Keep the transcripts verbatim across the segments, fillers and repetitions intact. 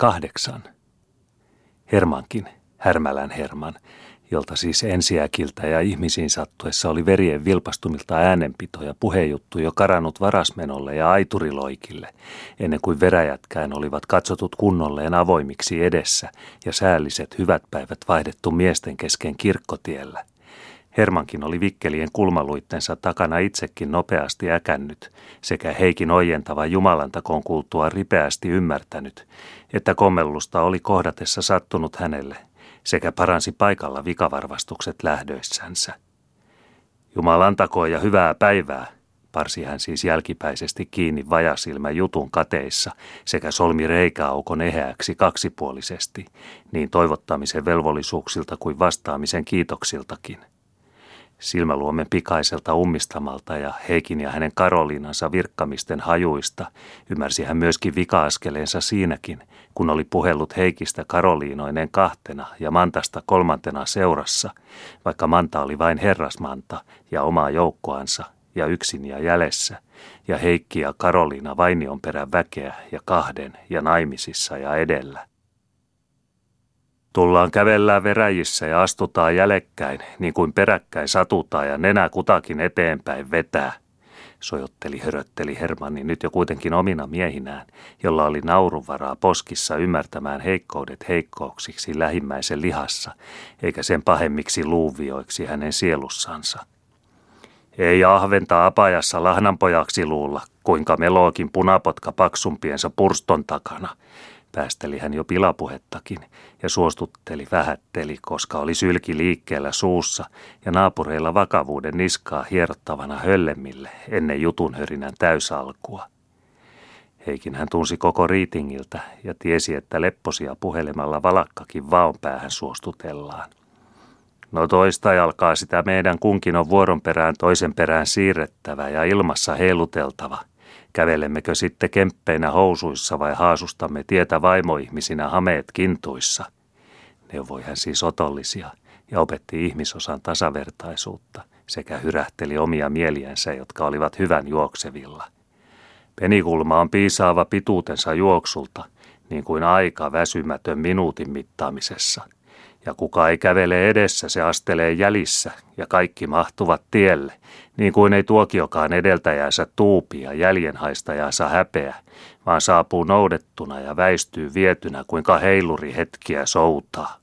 Kahdeksan. Hermankin, Härmälän Herman, jolta siis ensiäkiltä ja ihmisiin sattuessa oli verien vilpastumilta äänenpito ja puhejuttu jo karannut varasmenolle ja aituriloikille, ennen kuin veräjätkään olivat katsotut kunnolleen avoimiksi edessä ja säälliset hyvät päivät vaihdettu miesten kesken kirkkotiellä. Hermankin oli vikkelien kulmaluittensa takana itsekin nopeasti äkännyt, sekä Heikin ojentava jumalantakoon kuultua ripeästi ymmärtänyt, että kommellusta oli kohdatessa sattunut hänelle, sekä paransi paikalla vikavarvastukset lähdöissänsä. Jumalantakoon ja hyvää päivää, parsi hän siis jälkipäisesti kiinni vajasilmä jutun kateissa, sekä solmi reikäaukon eheäksi kaksipuolisesti, niin toivottamisen velvollisuuksilta kuin vastaamisen kiitoksiltakin. Silmäluomen pikaiselta ummistamalta ja Heikin ja hänen Karoliinansa virkkamisten hajuista ymmärsi hän myöskin vika-askeleensa siinäkin, kun oli puhellut Heikistä Karoliinoinen kahtena ja Mantasta kolmantena seurassa, vaikka Manta oli vain herrasmanta ja omaa joukkoansa ja yksin ja jäljessä, ja Heikki ja Karoliina vainion perän väkeä ja kahden ja naimisissa ja edellä. Tullaan kävellään veräjissä ja astutaan jälekkäin, niin kuin peräkkäin satutaan ja nenä kutakin eteenpäin vetää, sojotteli hörötteli Hermanni nyt jo kuitenkin omina miehinään, jolla oli nauruvaraa poskissa ymmärtämään heikkoudet heikkouksiksi lähimmäisen lihassa, eikä sen pahemmiksi luuvioiksi hänen sielussansa. Ei ahventa apajassa lahnanpojaksi luulla, kuinka melookin punapotka paksumpiensa purston takana, päästeli hän jo pilapuhettakin ja suostutteli vähätteli, koska oli sylki liikkeellä suussa ja naapureilla vakavuuden niskaa hierottavana höllemmille ennen jutun hörinän täysalkua. Heikin hän tunsi koko riitingiltä ja tiesi, että lepposia puhelemalla valakkakin vaon päähän suostutellaan. No toista jalkaa sitä meidän kunkin on vuoron perään toisen perään siirrettävä ja ilmassa heiluteltava. Kävelemmekö sitten kemppeinä housuissa vai haasustamme tietä vaimoihmisinä hameet kintuissa? Neuvoi hän siis otollisia ja opetti ihmisosan tasavertaisuutta sekä hyrähteli omia mieliänsä, jotka olivat hyvän juoksevilla. Penikulma on piisaava pituutensa juoksulta, niin kuin aika väsymätön minuutin mittaamisessa. Ja kuka ei kävele edessä, se astelee jäljissä, ja kaikki mahtuvat tielle, niin kuin ei tuokiokaan edeltäjänsä tuupi ja jäljenhaistajansa häpeä, vaan saapuu noudettuna ja väistyy vietynä, kuinka heiluri hetkiä soutaa.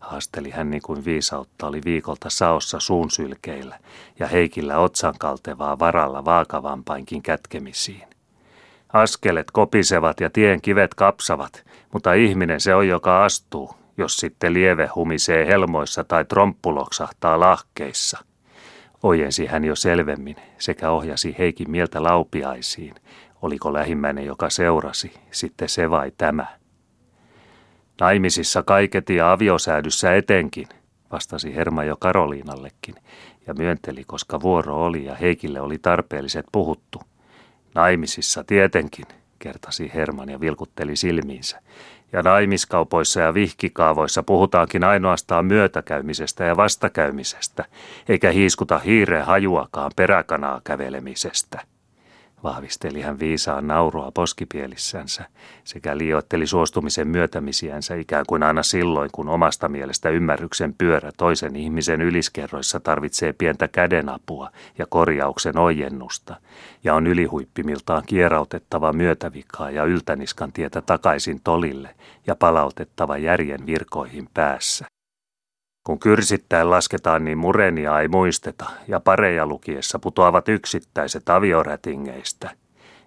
Haasteli hän niin kuin viisautta oli viikolta saossa suun sylkeillä, ja Heikillä otsan kaltevaa varalla vaakavampainkin kätkemisiin. Askelet kopisevat ja tien kivet kapsavat, mutta ihminen se on, joka astuu. Jos sitten lieve humisee helmoissa tai tromppuloksahtaa lahkeissa. Ojensi hän jo selvemmin sekä ohjasi Heikin mieltä laupiaisiin, oliko lähimmäinen, joka seurasi, sitten se vai tämä. Naimisissa kaiketi ja aviosäädyssä etenkin, vastasi Herma jo Karoliinallekin ja myönteli, koska vuoro oli ja Heikille oli tarpeelliset puhuttu. Naimisissa tietenkin, kertasi Herman ja vilkutteli silmiinsä. Ja naimiskaupoissa ja vihkikaavoissa puhutaankin ainoastaan myötäkäymisestä ja vastakäymisestä, eikä hiiskuta hiireen hajuakaan peräkanaa kävelemisestä. Vahvisteli hän viisaan naurua poskipielissänsä sekä liioitteli suostumisen myötämisiänsä ikään kuin aina silloin, kun omasta mielestä ymmärryksen pyörä toisen ihmisen yliskerroissa tarvitsee pientä kädenapua ja korjauksen ojennusta ja on ylihuippimiltaan kierautettava myötävikaa ja yltäniskan tietä takaisin tolille ja palautettava järjen virkoihin päässä. Kun kyrsittäin lasketaan, niin murenia ei muisteta, ja pareja lukiessa putoavat yksittäiset aviorätingeistä,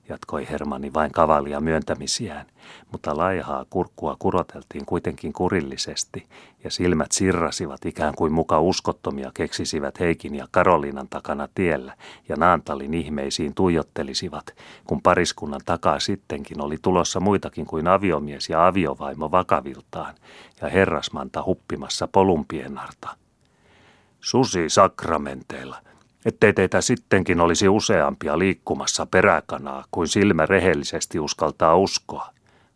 jatkoi Hermanni vain kavalia myöntämisiään, mutta laihaa kurkkua kuroteltiin kuitenkin kurillisesti, ja silmät sirrasivat ikään kuin muka uskottomia keksisivät Heikin ja Karoliinan takana tiellä, ja Naantalin ihmeisiin tuijottelisivat, kun pariskunnan takaa sittenkin oli tulossa muitakin kuin aviomies ja aviovaimo vakaviltaan, ja herrasmanta huppimassa polunpienarta. Susi sakramenteilla! Ettei teitä sittenkin olisi useampia liikkumassa peräkanaa, kuin silmä rehellisesti uskaltaa uskoa.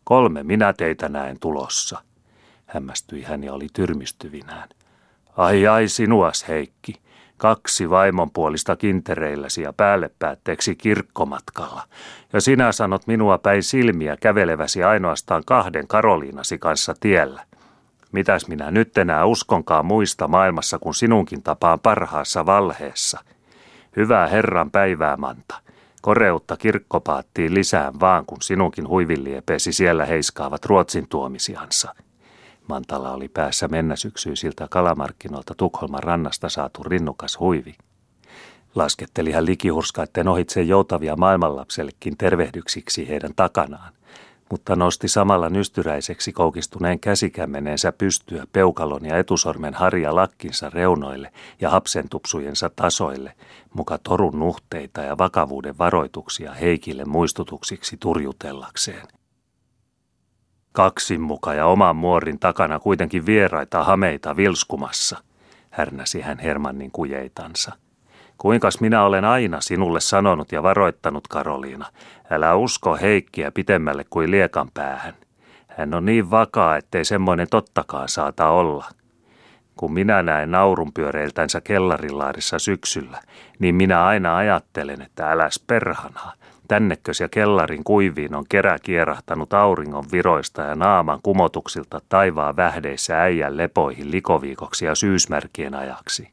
Kolme minä teitä näen tulossa, hämmästyi hän ja oli tyrmistyvinään. Ai ai sinuas, Heikki, kaksi vaimonpuolista kintereilläsi ja päälle päätteeksi kirkkomatkalla, ja sinä sanot minua päin silmiä käveleväsi ainoastaan kahden Karoliinasi kanssa tiellä. Mitäs minä nyt enää uskonkaan muista maailmassa kuin sinunkin tapaan parhaassa valheessa. Hyvää Herran päivää, Manta. Koreutta kirkkopaattiin lisään vaan, kun sinunkin huivilliepeesi siellä heiskaavat Ruotsin tuomisiansa. Mantalla oli päässä mennä syksyisiltä kalamarkkinoilta Tukholman rannasta saatu rinnukas huivi. Lasketteli hän likihurskaitten ohitse joutavia maailmanlapsellekin tervehdyksiksi heidän takanaan, mutta nosti samalla nystyräiseksi koukistuneen käsikämmeneensä pystyä peukalon ja etusormen harja lakkinsa reunoille ja hapsentupsujensa tasoille, muka torun nuhteita ja vakavuuden varoituksia Heikille muistutuksiksi turjutellakseen. Kaksin muka ja oman muorin takana kuitenkin vieraita hameita vilskumassa, härnäsi hän Hermannin kujeitansa. Kuinkas minä olen aina sinulle sanonut ja varoittanut, Karoliina, älä usko Heikkiä pitemmälle kuin liekan päähän. Hän on niin vakaa, ettei semmoinen tottakaan saata olla. Kun minä näen naurunpyöreiltänsä kellarilaarissa syksyllä, niin minä aina ajattelen, että äläs perhanaa. Tännekös ja kellarin kuiviin on kerä kierahtanut auringon viroista ja naaman kumotuksilta taivaan vähdeissä äijän lepoihin likoviikoksi ja syysmärkien ajaksi.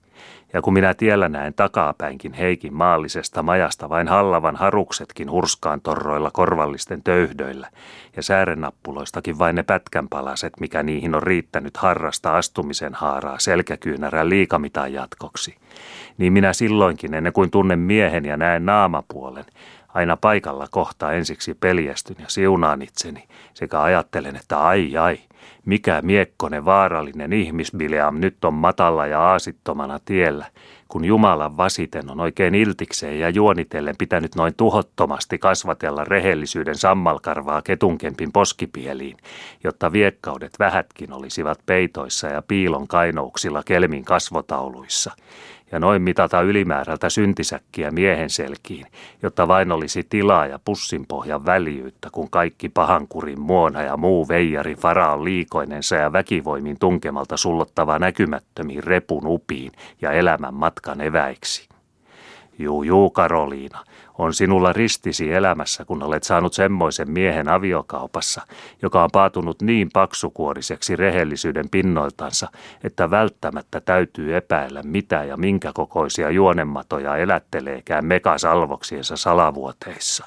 Ja kun minä tiellä näen takapäinkin Heikin maallisesta majasta vain hallavan haruksetkin hurskaan torroilla korvallisten töyhdöillä, ja säärenappuloistakin vain ne pätkänpalaset, mikä niihin on riittänyt harrasta astumisen haaraa selkäkyynärän liikamitan jatkoksi, niin minä silloinkin, ennen kuin tunnen miehen ja näen naamapuolen, aina paikalla kohta ensiksi peljästyn ja siunaan itseni, sekä ajattelen, että ai ai, mikä miekkonen vaarallinen ihmisbileam nyt on matalla ja aasittomana tiellä, kun Jumalan vasiten on oikein iltikseen ja juonitellen pitänyt noin tuhottomasti kasvatella rehellisyyden sammalkarvaa ketunkempin poskipieliin, jotta viekkaudet vähätkin olisivat peitoissa ja piilon kainouksilla kelmin kasvotauluissa, ja noin mitata ylimäärältä syntisäkkiä miehen selkiin, jotta vain olisi tilaa ja pussinpohjan väljyyttä, kun kaikki pahankurin muona ja muu veijari faraon liikoinensa ja väkivoimin tunkemalta sullottava näkymättömiin repun upiin ja elämän matkan eväiksi. Juu, juu, Karoliina, on sinulla ristisi elämässä, kun olet saanut semmoisen miehen aviokaupassa, joka on paatunut niin paksukuoriseksi rehellisyyden pinnoiltansa, että välttämättä täytyy epäillä mitä ja minkä kokoisia juonematoja elätteleekään mekasalvoksiensa salavuoteissa.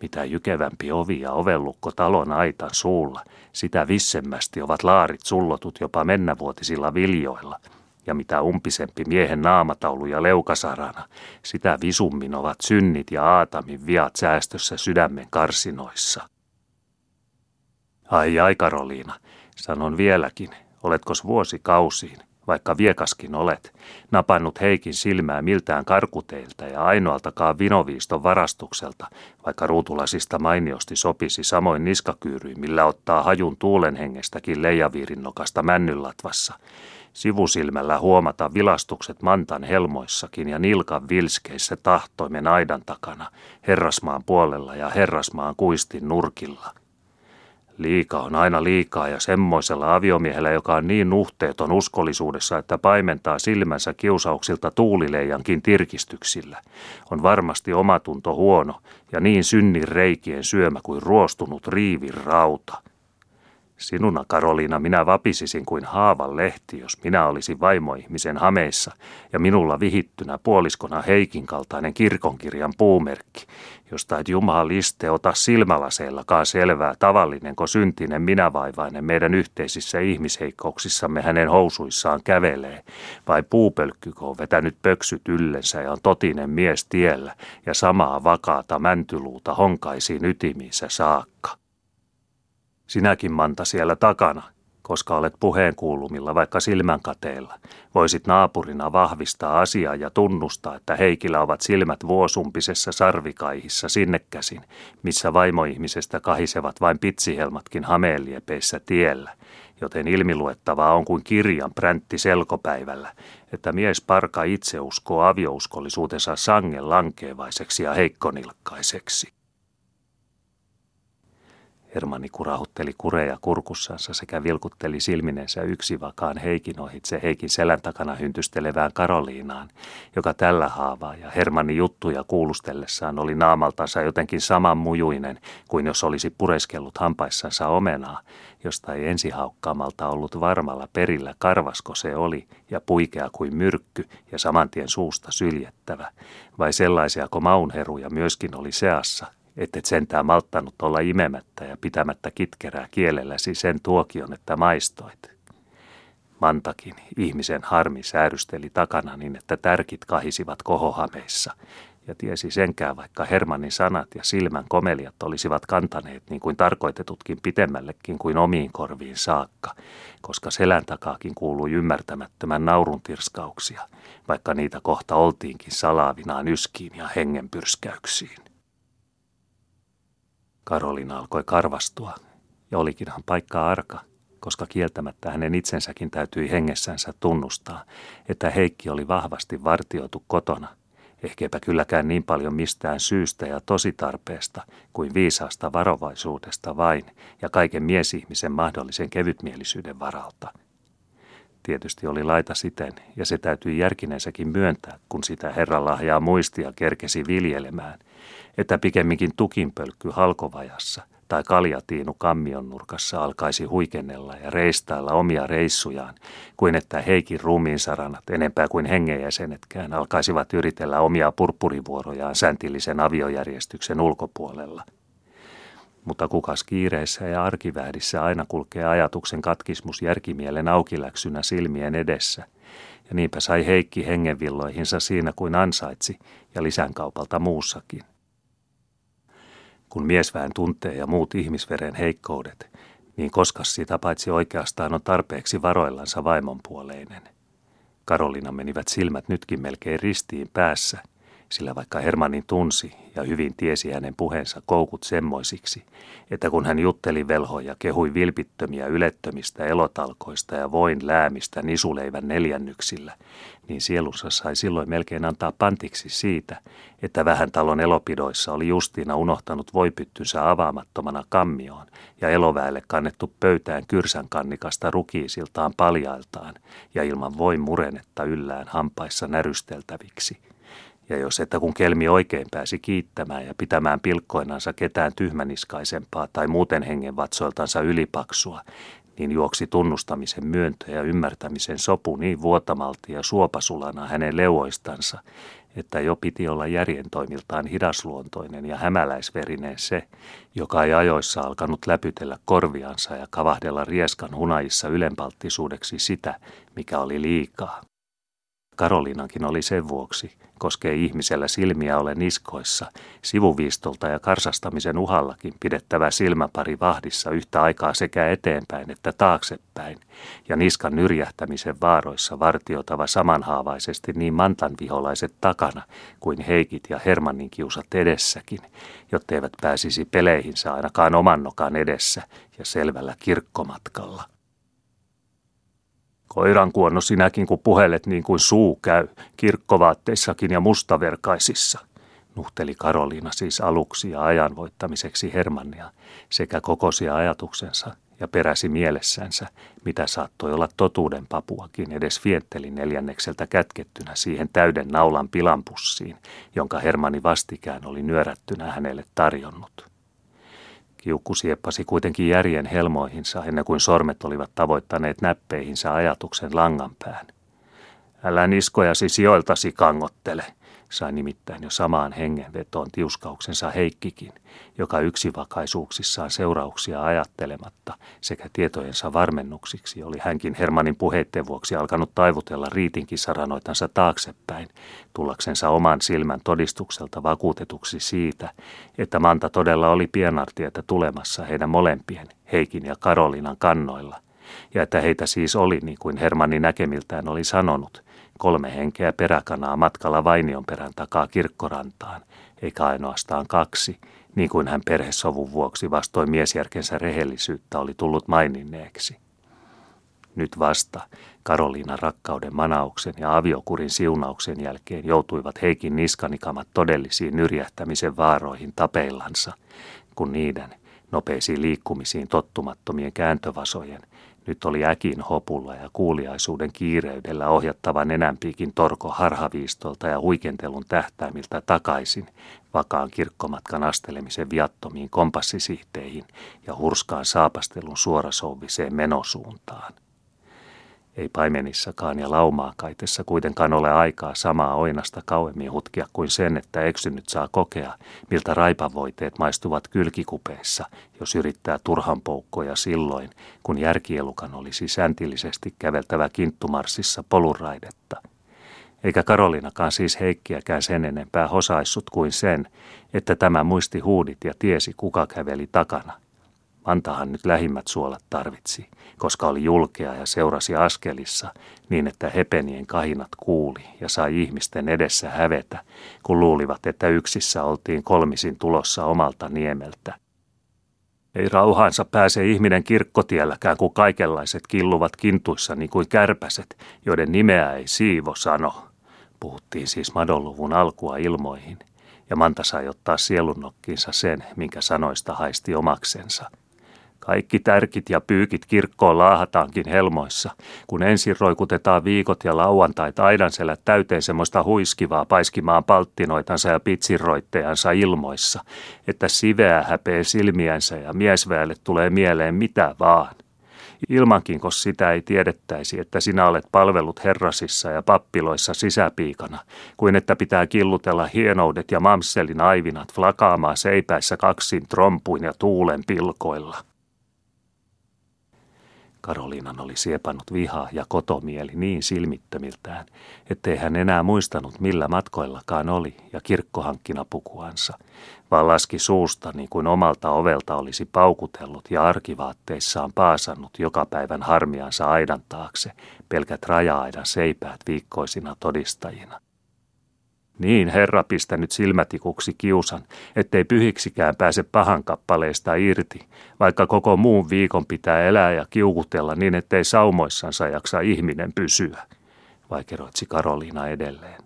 Mitä jykevämpi ovi ja ovellukko talon aitan suulla, sitä vissemmästi ovat laarit sullotut jopa mennävuotisilla viljoilla. Ja mitä umpisempi miehen naamataulu ja leukasarana, sitä visummin ovat synnit ja aatamin viat säästössä sydämen karsinoissa. Ai ai, Karoliina, sanon vieläkin, oletkos vuosikausiin, vaikka viekaskin olet, napannut Heikin silmää miltään karkuteilta ja ainoaltakaan vinoviiston varastukselta, vaikka ruutulasista mainiosti sopisi samoin niskakyyryi, millä ottaa hajun tuulen hengestäkin leijaviirinnokasta männynlatvassa. Sivusilmällä huomata vilastukset Mantan helmoissakin ja nilkan vilskeissä tahtoimen aidan takana, Herrasmaan puolella ja Herrasmaan kuistin nurkilla. Liika on aina liikaa ja semmoisella aviomiehellä, joka on niin nuhteeton uskollisuudessa, että paimentaa silmänsä kiusauksilta tuulileijankin tirkistyksillä, on varmasti omatunto huono ja niin synnin reikien syömä kuin ruostunut riivin rauta. Sinuna, Karoliina, minä vapisisin kuin haavan lehti, jos minä olisin vaimoihmisen hameissa ja minulla vihittynä puoliskona Heikin kaltainen kirkonkirjan puumerkki, josta et jumaliste ota silmälaseellakaan selvää tavallinenko syntinen minävaivainen meidän yhteisissä ihmisheikkouksissamme hänen housuissaan kävelee, vai puupölkkykö on vetänyt pöksyt yllensä ja on totinen mies tiellä ja samaa vakaata mäntyluuta honkaisiin ytimiinsä saakka. Sinäkin, Manta, siellä takana, koska olet puheen kuulumilla vaikka silmänkateella, voisit naapurina vahvistaa asiaa ja tunnustaa, että Heikillä ovat silmät vuosumpisessa sarvikaihissa sinne käsin, missä vaimoihmisestä kahisevat vain pitsihelmatkin hameeliepeissä tiellä, joten ilmiluettavaa on kuin kirjan präntti selkopäivällä, että mies parka itse uskoo aviouskollisuutensa sangen lankevaiseksi ja heikkonilkkaiseksi. Hermanni kurautteli kureja kurkussansa sekä vilkutteli silminensä yksivakaan Heikin ohitse Heikin selän takana hyntystelevään Karoliinaan, joka tällä haavaa ja Hermanni juttuja kuulustellessaan oli naamaltansa jotenkin samanmujuinen kuin jos olisi pureskellut hampaissansa omenaa, josta ei ensihaukkaamalta ollut varmalla perillä karvasko se oli ja puikea kuin myrkky ja samantien suusta syljettävä, vai sellaisiako maunheruja myöskin oli seassa, ettet sentään malttanut olla imemättä ja pitämättä kitkerää kielelläsi sen tuokion, että maistoit. Mantakin ihmisen harmi säärysteli takana niin, että tärkit kahisivat kohohameissa, ja tiesi senkään, vaikka Hermannin sanat ja silmän komeliat olisivat kantaneet niin kuin tarkoitetutkin pitemmällekin kuin omiin korviin saakka, koska selän takaakin kuului ymmärtämättömän naurun tirskauksia, vaikka niitä kohta oltiinkin salaavinaan yskiin ja hengenpyrskäyksiin. Karoliina alkoi karvastua, ja olikinhan paikka arka, koska kieltämättä hänen itsensäkin täytyi hengessänsä tunnustaa, että Heikki oli vahvasti vartioitu kotona, ehkäpä kylläkään niin paljon mistään syystä ja tositarpeesta kuin viisaasta varovaisuudesta vain ja kaiken miesihmisen mahdollisen kevytmielisyyden varalta. Tietysti oli laita siten, ja se täytyi järkinensäkin myöntää, kun sitä Herran lahjaa muistia kerkesi viljelemään, että pikemminkin tukinpölkky halkovajassa tai kaljatiinu kammion nurkassa alkaisi huikennella ja reistailla omia reissujaan, kuin että Heikin ruumiinsaranat enempää kuin hengenjäsenetkään alkaisivat yritellä omia purppurivuorojaan säntillisen aviojärjestyksen ulkopuolella. Mutta kukas kiireissä ja arkivähdissä aina kulkee ajatuksen katkismus järkimielen aukiläksynä silmien edessä, ja niinpä sai Heikki hengenvilloihinsa siinä kuin ansaitsi ja lisänkaupalta muussakin. Kun miesväen tuntee ja muut ihmisveren heikkoudet, niin koskas sitä paitsi oikeastaan on tarpeeksi varoillansa vaimonpuoleinen. Karoliina menivät silmät nytkin melkein ristiin päässä, sillä vaikka Hermannin tunsi ja hyvin tiesi hänen puheensa koukut semmoisiksi, että kun hän jutteli velhoja, kehui vilpittömiä ylettömistä elotalkoista ja voin läämistä nisuleivän neljännyksillä, niin sielunsa sai silloin melkein antaa pantiksi siitä, että vähän talon elopidoissa oli justiina unohtanut voipyttynsä avaamattomana kammioon ja eloväelle kannettu pöytään kyrsän kannikasta rukiisiltaan paljailtaan ja ilman voin murenetta yllään hampaissa närysteltäviksi. Ja jos että kun Kelmi oikein pääsi kiittämään ja pitämään pilkkoinansa ketään tyhmäniskaisempaa tai muuten hengenvatsoiltansa ylipaksua, niin juoksi tunnustamisen myöntö ja ymmärtämisen sopu niin vuotamalti ja suopasulana hänen leuoistansa, että jo piti olla järjentoimiltaan hidasluontoinen ja hämäläisverinen se, joka ei ajoissa alkanut läpytellä korviansa ja kavahdella rieskan hunajissa ylenpalttisuudeksi sitä, mikä oli liikaa. Karoliinankin oli sen vuoksi, koskee ihmisellä silmiä ole niskoissa, sivuviistolta ja karsastamisen uhallakin pidettävä silmäpari vahdissa yhtä aikaa sekä eteenpäin että taaksepäin, ja niskan nyrjähtämisen vaaroissa vartioitava samanhaavaisesti niin mantanviholaiset takana kuin Heikit ja Hermannin kiusat edessäkin, jotteivät pääsisi peleihinsä ainakaan oman nokan edessä ja selvällä kirkkomatkalla. Koiran kuonno sinäkin, kun puhelet niin kuin suu käy, kirkkovaatteissakin ja mustaverkaisissa, nuhteli Karoliina siis aluksi ja ajanvoittamiseksi Hermannia sekä kokosia ajatuksensa ja peräsi mielessänsä, mitä saattoi olla totuuden papuakin edes vietteli neljännekseltä kätkettynä siihen täyden naulan pilanpussiin, jonka Hermanni vastikään oli nyörättynä hänelle tarjonnut. Kiukku sieppasi kuitenkin järjen helmoihinsa ennen kuin sormet olivat tavoittaneet näppeihinsä ajatuksen langanpään. Älä niskojasi sijoiltasi kangottele, sai nimittäin jo samaan hengenvetoon tiuskauksensa Heikkikin, joka yksivakaisuuksissaan seurauksia ajattelematta sekä tietojensa varmennuksiksi oli hänkin Hermannin puheitten vuoksi alkanut taivutella riitinkin saranoitansa taaksepäin, tullaksensa oman silmän todistukselta vakuutetuksi siitä, että Manta todella oli pienartietä tulemassa heidän molempien, Heikin ja Karoliinan kannoilla, ja että heitä siis oli, niin kuin Hermanni näkemiltään oli sanonut, kolme henkeä peräkanaa matkalla vainion perän takaa kirkkorantaan, eikä ainoastaan kaksi, niin kuin hän perhesovun vuoksi vastoin miesjärkensä rehellisyyttä oli tullut maininneeksi. Nyt vasta Karoliinan rakkauden manauksen ja aviokurin siunauksen jälkeen joutuivat Heikin niskanikamat todellisiin nyrjähtämisen vaaroihin tapeillansa, kun niiden nopeisiin liikkumisiin tottumattomien kääntövasojen. Nyt oli äkin hopulla ja kuuliaisuuden kiireydellä ohjattavan enämpiikin torko harhaviistolta ja huikentelun tähtäimiltä takaisin vakaan kirkkomatkan astelemisen viattomiin kompassisihteihin ja hurskaan saapastelun suorasouviseen menosuuntaan. Ei paimenissakaan ja laumaakaitessa kuitenkaan ole aikaa samaa oinasta kauemmin hutkia kuin sen, että eksynyt saa kokea, miltä raipavoiteet maistuvat kylkikupeissa, jos yrittää turhan poukkoja silloin, kun järkielukan olisi säntillisesti käveltävä kinttumarssissa poluraidetta. Eikä Karolinakaan siis Heikkiäkään sen enempää osaissut kuin sen, että tämä muisti huudit ja tiesi, kuka käveli takana. Mantahan nyt lähimmät suolat tarvitsi, koska oli julkea ja seurasi askelissa niin, että hepenien kahinat kuuli ja sai ihmisten edessä hävetä, kun luulivat, että yksissä oltiin kolmisin tulossa omalta niemeltä. Ei rauhaansa pääse ihminen kirkkotielläkään, kun kaikenlaiset killuvat kintuissa niin kuin kärpäset, joiden nimeä ei siivo sano. Puhuttiin siis madonluvun alkua ilmoihin, ja Manta sai ottaa sielunnokkiinsa sen, minkä sanoista haisti omaksensa. Kaikki tärkit ja pyykit kirkkoon laahataankin helmoissa, kun ensin roikutetaan viikot ja lauantait aidanselät täyteen semmoista huiskivaa paiskimaan palttinoitansa ja pitsinroittejansa ilmoissa, että siveä häpee silmiänsä ja miesväelle tulee mieleen mitä vaan. Ilmankin, koska sitä ei tiedettäisi, että sinä olet palvellut herrasissa ja pappiloissa sisäpiikana, kuin että pitää killutella hienoudet ja mamsselin aivinat flakaamaan seipäissä kaksin trompuin ja tuulen pilkoilla. Karoliinan oli siepannut viha ja kotomieli niin silmittömiltään, ettei hän enää muistanut millä matkoillakaan oli ja kirkkohankkina pukuansa, vaan laski suusta niin kuin omalta ovelta olisi paukutellut ja arkivaatteissaan paasannut joka päivän harmiansa aidan taakse, pelkät raja-aidan seipäät viikkoisina todistajina. Niin Herra pistänyt silmätikuksi kiusan, ettei pyhiksikään pääse pahan kappaleista irti, vaikka koko muun viikon pitää elää ja kiukutella niin, ettei saumoissansa jaksa ihminen pysyä, vaikeroitsi Karoliina edelleen.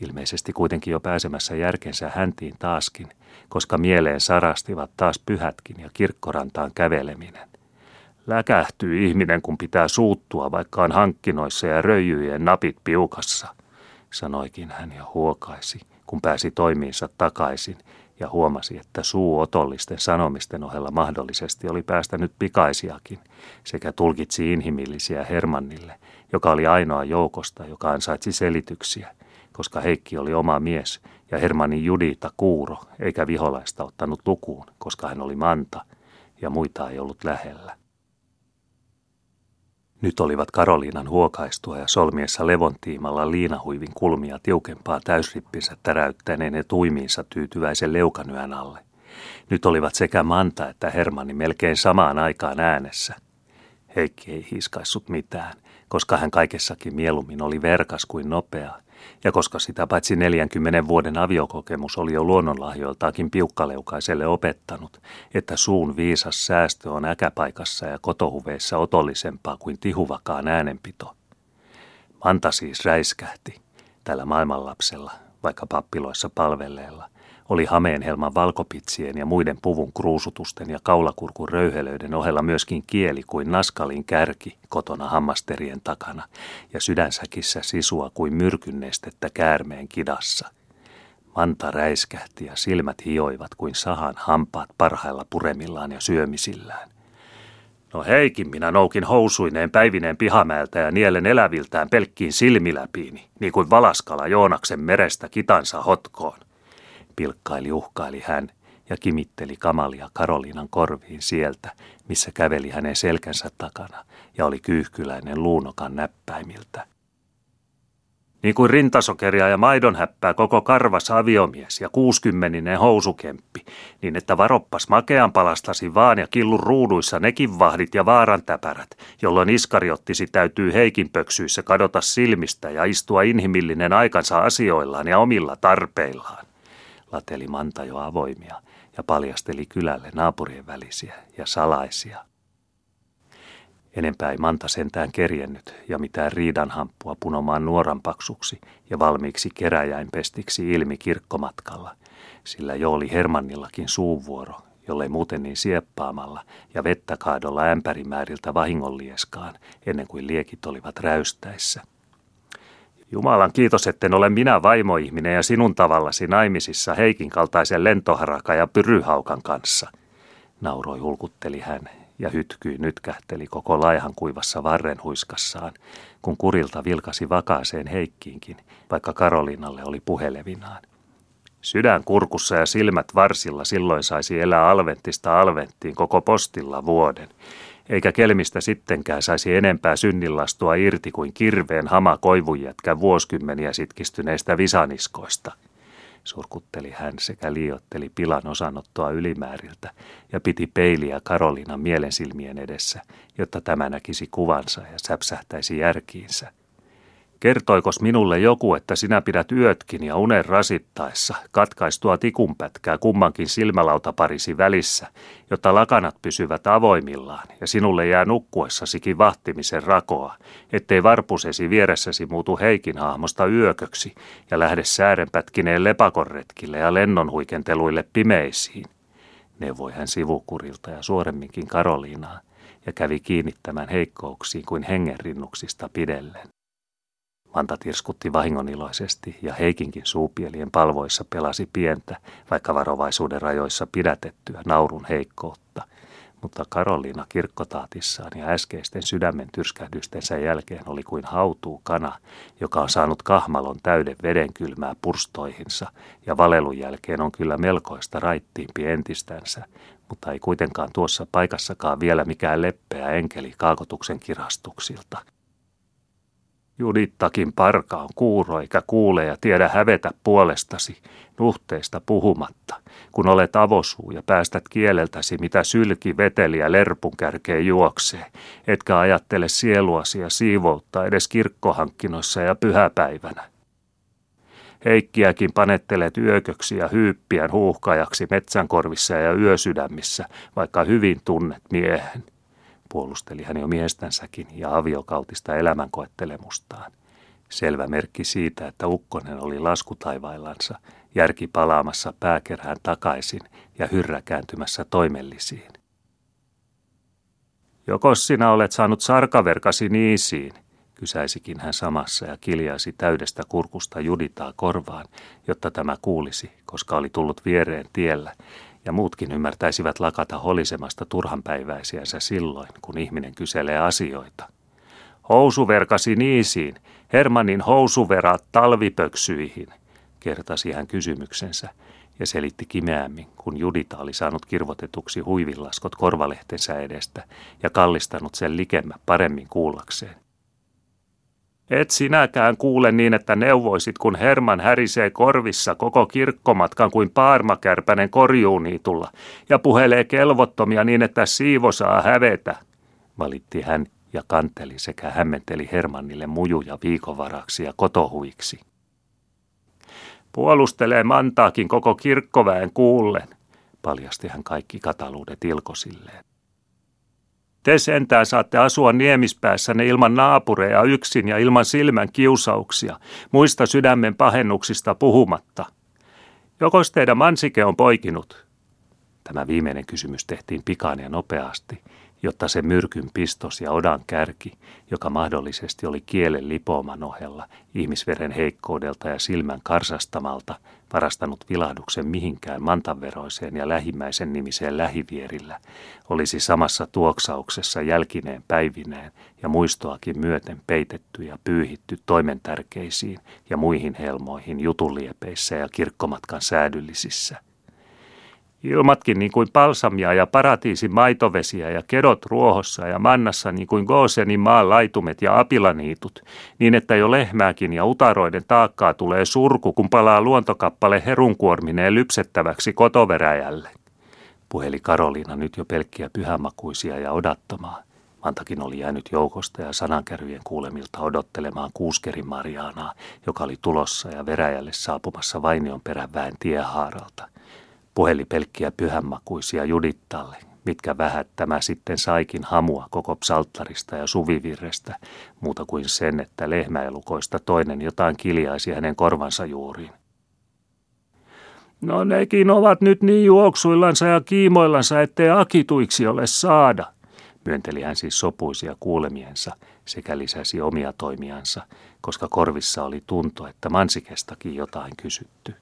Ilmeisesti kuitenkin jo pääsemässä järkensä häntiin taaskin, koska mieleen sarastivat taas pyhätkin ja kirkkorantaan käveleminen. Läkähtyy ihminen, kun pitää suuttua, vaikka on hankkinoissa ja röijyjen napit piukassa, sanoikin hän ja huokaisi, kun pääsi toimiinsa takaisin ja huomasi, että suu otollisten sanomisten ohella mahdollisesti oli päästänyt pikaisiakin, sekä tulkitsi inhimillisiä Hermannille, joka oli ainoa joukosta, joka ansaitsi selityksiä, koska Heikki oli oma mies ja Hermannin Judita kuuro, eikä viholaista ottanut lukuun, koska hän oli Manta ja muita ei ollut lähellä. Nyt olivat Karoliinan huokaistua ja solmiessa levontiimalla liinahuivin kulmia tiukempaa täysrippinsä täräyttäneen tuimiinsa tyytyväisen leukanyön alle. Nyt olivat sekä Manta että Hermanni melkein samaan aikaan äänessä. Heikki ei hiiskaissut mitään, koska hän kaikessakin mieluummin oli verkas kuin nopea, ja koska sitä paitsi neljänkymmenen vuoden aviokokemus oli jo luonnonlahjoiltaakin piukkaleukaiselle opettanut, että suun viisas säästö on äkäpaikassa ja kotohuveissa otollisempaa kuin tihuvakaan äänenpito. Manta siis räiskähti. Tällä maailmanlapsella, vaikka pappiloissa palvelleella, oli hameenhelman valkopitsien ja muiden puvun kruusutusten ja kaulakurkun röyhelöiden ohella myöskin kieli kuin naskalin kärki kotona hammasterien takana ja sydänsäkissä sisua kuin myrkynnestettä käärmeen kidassa. Manta räiskähti ja silmät hioivat kuin sahan hampaat parhailla puremillaan ja syömisillään. No heikin minä noukin housuineen päivineen pihamäeltä ja nielen eläviltään pelkkiin silmiläpiini, niin kuin valaskala Joonaksen merestä kitansa hotkoon. Pilkkaili uhkaili hän ja kimitteli kamalia Karoliinan korviin sieltä, missä käveli hänen selkänsä takana ja oli kyyhkyläinen luunokan näppäimiltä. Niin kuin rintasokeria ja maidon häppää koko karvas aviomies ja kuuskymmeninen housukemppi, niin että varoppas makean palastasi vaan ja killu ruuduissa nekin vahdit ja vaarantäpärät, jolloin iskariottisi täytyy Heikin pöksyissä kadota silmistä ja istua inhimillinen aikansa asioillaan ja omilla tarpeillaan. Lateli Manta jo avoimia ja paljasteli kylälle naapurien välisiä ja salaisia. Enempää ei Manta sentään kerjennyt ja mitään riidanhamppua punomaan nuoranpaksuksi ja valmiiksi keräjäinpestiksi ilmi kirkkomatkalla, sillä jo oli Hermannillakin suunvuoro, jollei muuten niin sieppaamalla ja vettä kaadolla ämpärimääriltä vahingonlieskaan, ennen kuin liekit olivat räystäissä. Jumalan kiitos, etten ole minä vaimoihminen ja sinun tavallasi naimisissa Heikin kaltaisen lentoharaka ja pyryhaukan kanssa, nauroi hulkutteli hän ja hytkyi nytkähteli koko laihan kuivassa varrenhuiskassaan, kun kurilta vilkasi vakaaseen Heikkiinkin, vaikka Karoliinalle oli puhelevinaan. Sydän kurkussa ja silmät varsilla silloin saisi elää alventista alventtiin koko postilla vuoden, eikä kelmistä sittenkään saisi enempää synninlastua irti kuin kirveen hama koivunjätkä vuosikymmeniä sitkistyneistä visaniskoista, surkutteli hän sekä liioitteli pilan osanottoa ylimääriltä ja piti peiliä Karoliinan mielensilmien edessä, jotta tämä näkisi kuvansa ja säpsähtäisi järkiinsä. Kertoikos minulle joku, että sinä pidät yötkin ja unen rasittaessa katkaistua tikunpätkää kummankin silmälautaparisi välissä, jotta lakanat pysyvät avoimillaan ja sinulle jää nukkuessasikin vahtimisen rakoa, ettei varpusesi vieressäsi muutu Heikin hahmosta yököksi ja lähde säärenpätkineen lepakonretkille ja lennonhuikenteluille pimeisiin. Neuvoi hän sivukurilta ja suoremminkin Karoliinaa ja kävi kiinnittämään heikkouksiin kuin hengenrinnuksista pidellen. Vanta tirskutti vahingoniloisesti ja Heikinkin suupielien palvoissa pelasi pientä, vaikka varovaisuuden rajoissa pidätettyä naurun heikkoutta. Mutta Karoliina kirkkotaatissaan ja äskeisten sydämen tyrskähdystensä jälkeen oli kuin hautuu kana, joka on saanut kahmalon täyden veden kylmää purstoihinsa ja valelun jälkeen on kyllä melkoista raittiimpi entistänsä, mutta ei kuitenkaan tuossa paikassakaan vielä mikään leppeä enkeli kaakotuksen kirastuksilta. Judittakin parka on kuuro eikä kuule ja tiedä hävetä puolestasi, nuhteista puhumatta, kun olet avosuu ja päästät kieleltäsi, mitä sylki, veteli ja lerpun kärkeen juoksee, etkä ajattele sieluasi ja siivoutta edes kirkkohankkinoissa ja pyhäpäivänä. Heikkiäkin panettelet yököksi ja hyyppiän huuhkajaksi metsänkorvissa ja yösydämissä, vaikka hyvin tunnet miehen. Puolusteli hän jo miestänsäkin ja aviokautista elämänkoettelemustaan. Selvä merkki siitä, että ukkonen oli laskutaivailansa, järki palaamassa pääkerään takaisin ja hyrrä kääntymässä toimellisiin. Jokos sinä olet saanut sarkaverkasi niisiin, kysäisikin hän samassa ja kiljaisi täydestä kurkusta Juditaa korvaan, jotta tämä kuulisi, koska oli tullut viereen tiellä, ja muutkin ymmärtäisivät lakata holisemasta turhanpäiväisiänsä silloin, kun ihminen kyselee asioita. Housuverkasi niisiin, Hermannin housuverat talvipöksyihin, kertasi hän kysymyksensä ja selitti kimeämmin, kun Judita oli saanut kirvotetuksi huivinlaskot korvalehtensä edestä ja kallistanut sen likemmä paremmin kuullakseen. Et sinäkään kuule niin, että neuvoisit, kun Herman härisee korvissa koko kirkkomatkan kuin paarmakärpänen korjuuniitulla ja puhelee kelvottomia niin, että siivo saa hävetä, valitti hän ja kanteli sekä hämmenteli Hermannille mujuja viikovaraksi ja kotohuiksi. Puolustelee mantaakin koko kirkkoväen kuullen, paljasti hän kaikki kataluudet ilkosilleen. Te sentään saatte asua niemispäässänne ilman naapureja yksin ja ilman silmän kiusauksia, muista sydämen pahennuksista puhumatta. Jokos teidän mansike on poikinut? Tämä viimeinen kysymys tehtiin pikaan ja nopeasti, jotta se myrkyn pistos ja odan kärki, joka mahdollisesti oli kielen lipooman ohella, ihmisveren heikkoudelta ja silmän karsastamalta, varastanut vilahduksen mihinkään mantanveroiseen ja lähimmäisen nimiseen lähivierillä, olisi samassa tuoksauksessa jälkineen päivineen ja muistoakin myöten peitetty ja pyyhitty toimentärkeisiin ja muihin helmoihin jutuliepeissä ja kirkkomatkan säädyllisissä. Ilmatkin niin kuin palsamia ja paratiisin maitovesiä ja kedot ruohossa ja mannassa niin kuin Goosenin maan laitumet ja apilaniitut, niin että jo lehmääkin ja utaroiden taakkaa tulee surku, kun palaa luontokappale herunkuormineen lypsettäväksi kotoveräjälle. Puheli Karoliina nyt jo pelkkiä pyhämakuisia ja odattomaa. Vantakin oli jäänyt joukosta ja sanankärvien kuulemilta odottelemaan kuuskerin Mariaanaa, joka oli tulossa ja veräjälle saapumassa Vainion peräväen tiehaaralta. Puheli pelkkiä pyhänmakuisia Judittalle, mitkä vähät tämä sitten saikin hamua koko psalttarista ja suvivirrestä, muuta kuin sen, että lehmäelukoista toinen jotain kiljaisi hänen korvansa juuriin. No nekin ovat nyt niin juoksuillansa ja kiimoillansa, ettei akituiksi ole saada. Myönteli hän siis sopuisia kuulemiensa sekä lisäsi omia toimiansa, koska korvissa oli tunto, että mansikestakin jotain kysytty.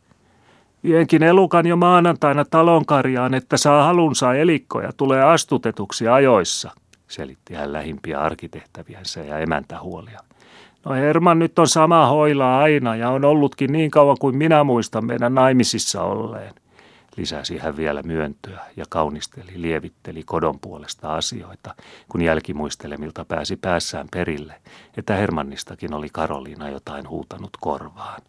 Vienkin elukan jo maanantaina talonkarjaan, että saa halunsa elikkoja, tulee astutetuksi ajoissa, selitti hän lähimpiä arkitehtäviänsä ja emäntähuolia. No Herman nyt on sama hoila aina ja on ollutkin niin kauan kuin minä muistan meidän naimisissa olleen. Lisäsi hän vielä myöntöä ja kaunisteli, lievitteli kodon puolesta asioita, kun jälkimuistelemilta pääsi päässään perille, että Hermannistakin oli Karoliina jotain huutanut korvaan.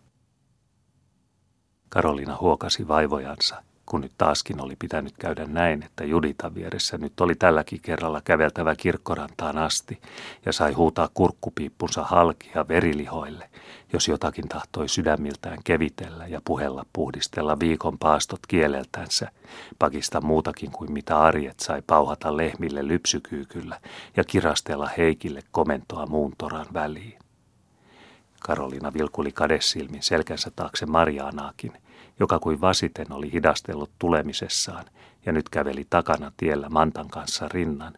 Karoliina huokasi vaivojansa, kun nyt taaskin oli pitänyt käydä näin, että Juditan vieressä nyt oli tälläkin kerralla käveltävä kirkkorantaan asti ja sai huutaa kurkkupiippunsa halkia verilihoille, jos jotakin tahtoi sydämiltään kevitellä ja puhella puhdistella viikon paastot kieleltänsä, pakista muutakin kuin mitä arjet sai pauhata lehmille lypsykyykyllä ja kirastella Heikille komentoa muuntoran väliin. Karoliina vilkuli kadesilmin selkänsä taakse Mariaanaakin, joka kuin vasiten oli hidastellut tulemisessaan ja nyt käveli takana tiellä Mantan kanssa rinnan.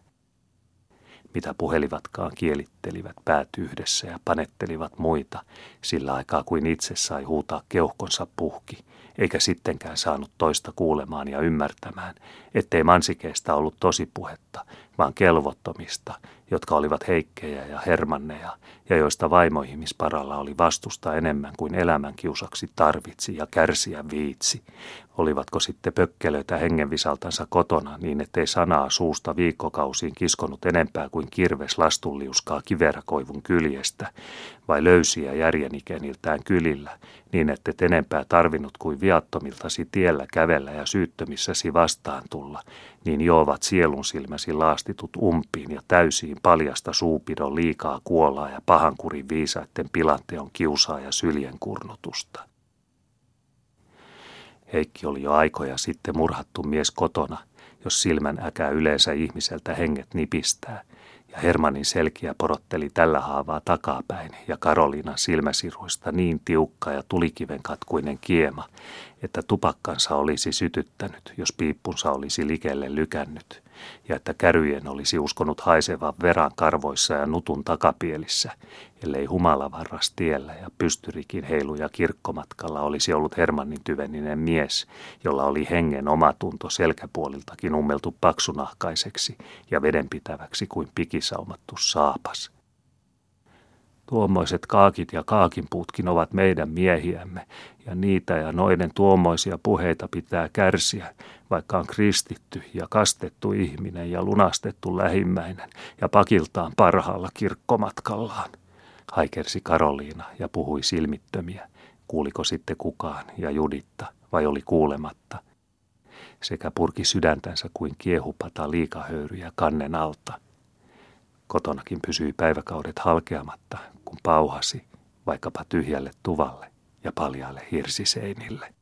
Mitä puhelivatkaan kielittelivät päät yhdessä ja panettelivat muita, sillä aikaa kuin itse sai huutaa keuhkonsa puhki, eikä sittenkään saanut toista kuulemaan ja ymmärtämään, ettei mansikeista ollut tosipuhetta, vaan kelvottomista, jotka olivat heikkejä ja hermanneja, ja joista vaimoihmisparalla oli vastusta enemmän kuin elämän kiusaksi tarvitsi ja kärsiä viitsi. Olivatko sitten pökkelöitä hengenvisaltansa kotona niin, ettei sanaa suusta viikkokausiin kiskonut enempää kuin kirves lastunliuskaa kiverakoivun kyljestä, vai löysiä järjenikeniltään kylillä, niin ettet enempää tarvinnut kuin viattomiltasi tiellä kävellä ja syyttömissäsi vastaan tulla, niin jo ovat sielun silmäsi laastitut umpiin ja täysiin paljasta suupidon liikaa kuolaa ja pahankurin viisaitten pilanteon kiusaa ja syljen kurnutusta. Heikki oli jo aikoja sitten murhattu mies kotona, jos silmän äkä yleensä ihmiseltä henget nipistää, ja Hermanin selkiä porotteli tällä haavaa takapäin ja Karoliinan silmäsiruista niin tiukka ja tulikiven katkuinen kiema, että tupakkansa olisi sytyttänyt, jos piippunsa olisi likelle lykännyt, ja että käryjen olisi uskonut haisevan veran karvoissa ja nutun takapielissä, ellei humalavarras tiellä ja pystyrikin heiluja kirkkomatkalla olisi ollut Hermannin tyveninen mies, jolla oli hengen omatunto selkäpuoliltakin ummeltu paksunahkaiseksi ja vedenpitäväksi kuin pikisaumattu saapas. Tuommoiset kaakit ja kaakinpuutkin ovat meidän miehiämme, ja niitä ja noiden tuommoisia puheita pitää kärsiä, vaikka on kristitty ja kastettu ihminen ja lunastettu lähimmäinen ja pakiltaan parhaalla kirkkomatkallaan, haikersi Karoliina ja puhui silmittömiä, kuuliko sitten kukaan ja Juditta vai oli kuulematta, sekä purki sydäntänsä kuin kiehupata liikahöyryjä kannen alta. Kotonakin pysyi päiväkaudet halkeamatta, kun pauhasi vaikkapa tyhjälle tuvalle ja paljalle hirsiseinille.